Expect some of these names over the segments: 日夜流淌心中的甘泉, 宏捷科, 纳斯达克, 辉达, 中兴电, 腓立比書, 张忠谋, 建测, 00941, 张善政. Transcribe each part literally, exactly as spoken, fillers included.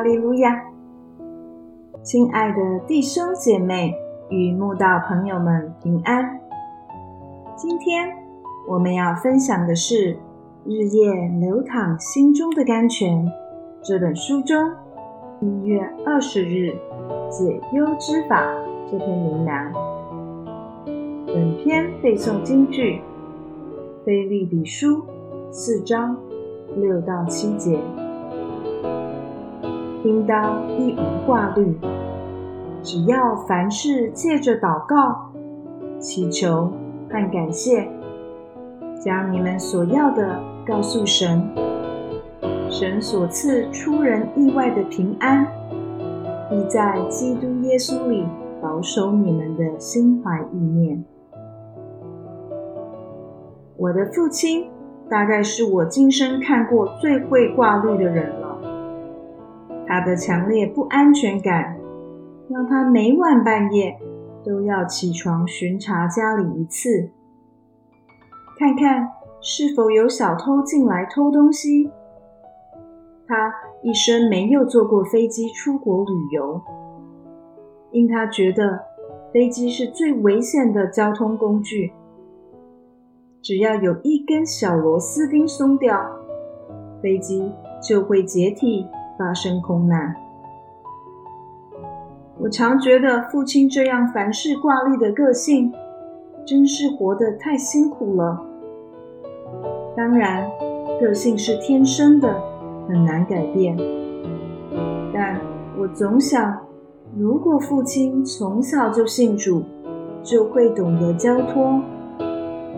哈利路亚！亲爱的弟兄姐妹与慕道朋友们平安。今天我们要分享的是《日夜流淌心中的甘泉》这本书中一月二十日解忧之法这篇灵粮。本篇背诵金句：腓立比书四章六到七节。应当一无挂虑，只要凡事借着祷告、祈求和感谢，将你们所要的告诉神。神所赐出人意外的平安，必在基督耶稣里保守你们的心怀意念。我的父亲大概是我今生看过最会挂虑的人了。他的强烈不安全感让他每晚半夜都要起床巡查家里一次，看看是否有小偷进来偷东西。他一生没有坐过飞机出国旅游，因他觉得飞机是最危险的交通工具，只要有一根小螺丝钉松掉，飞机就会解体发生空难。我常觉得父亲这样凡事挂虑的个性，真是活得太辛苦了。当然，个性是天生的，很难改变。但我总想，如果父亲从小就信主，就会懂得交托，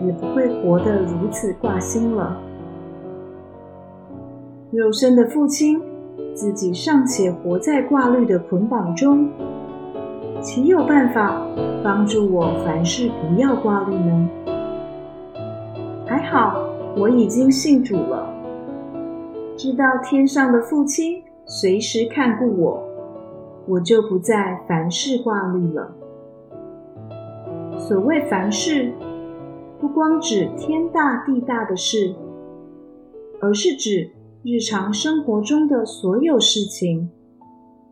也不会活得如此挂心了。肉身的父亲自己尚且活在挂虑的捆绑中，岂有办法帮助我凡事不要挂虑呢？还好我已经信主了，知道天上的父亲随时看顾我，我就不再凡事挂虑了。所谓凡事，不光指天大地大的事，而是指日常生活中的所有事情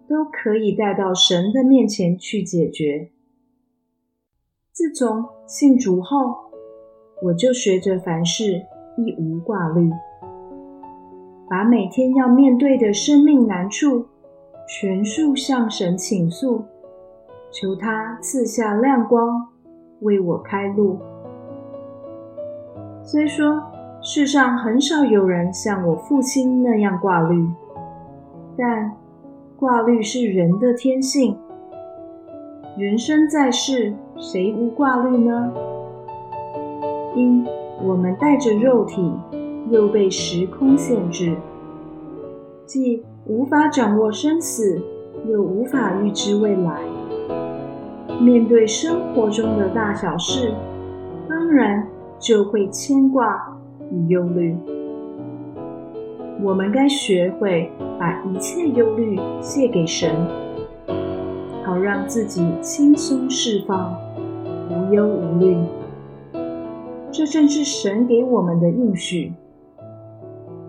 都可以带到神的面前去解决。自从信主后，我就学着凡事一无挂虑，把每天要面对的生命难处全数向神倾诉，求他赐下亮光，为我开路。虽说世上很少有人像我父亲那样挂虑，但挂虑是人的天性。人生在世，谁无挂虑呢？因我们带着肉体，又被时空限制，既无法掌握生死，又无法预知未来。面对生活中的大小事，当然就会牵挂与忧虑。我们该学会把一切忧虑卸给神，好让自己轻松释放，无忧无虑。这正是神给我们的应许，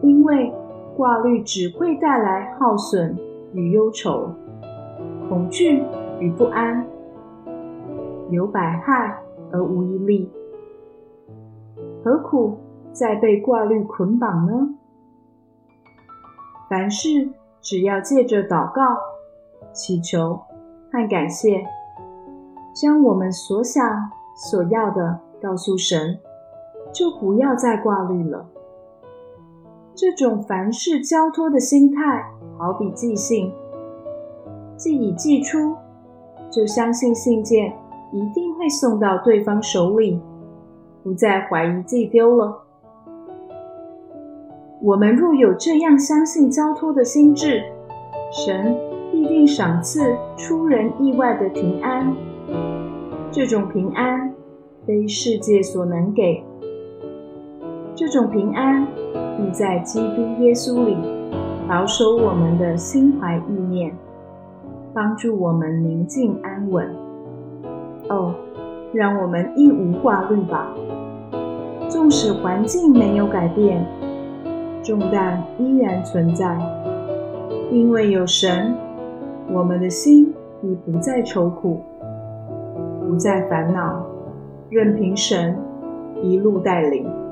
因为挂虑只会带来耗损与忧愁，恐惧与不安，有百害而无一利，何苦再被挂虑捆绑呢？凡事只要借着祷告、祈求和感谢，将我们所想所要的告诉神，就不要再挂虑了。这种凡事交托的心态，好比寄信，既已寄出，就相信信件一定会送到对方手里，不再怀疑寄丢了。我们若有这样相信交托的心志，神必定赏赐出人意外的平安。这种平安非世界所能给，这种平安必在基督耶稣里保守我们的心怀意念，帮助我们宁静安稳。哦，让我们一无挂虑吧，纵使环境没有改变，重担依然存在，因为有神，我们的心已不再愁苦，不再烦恼，任凭神一路带领。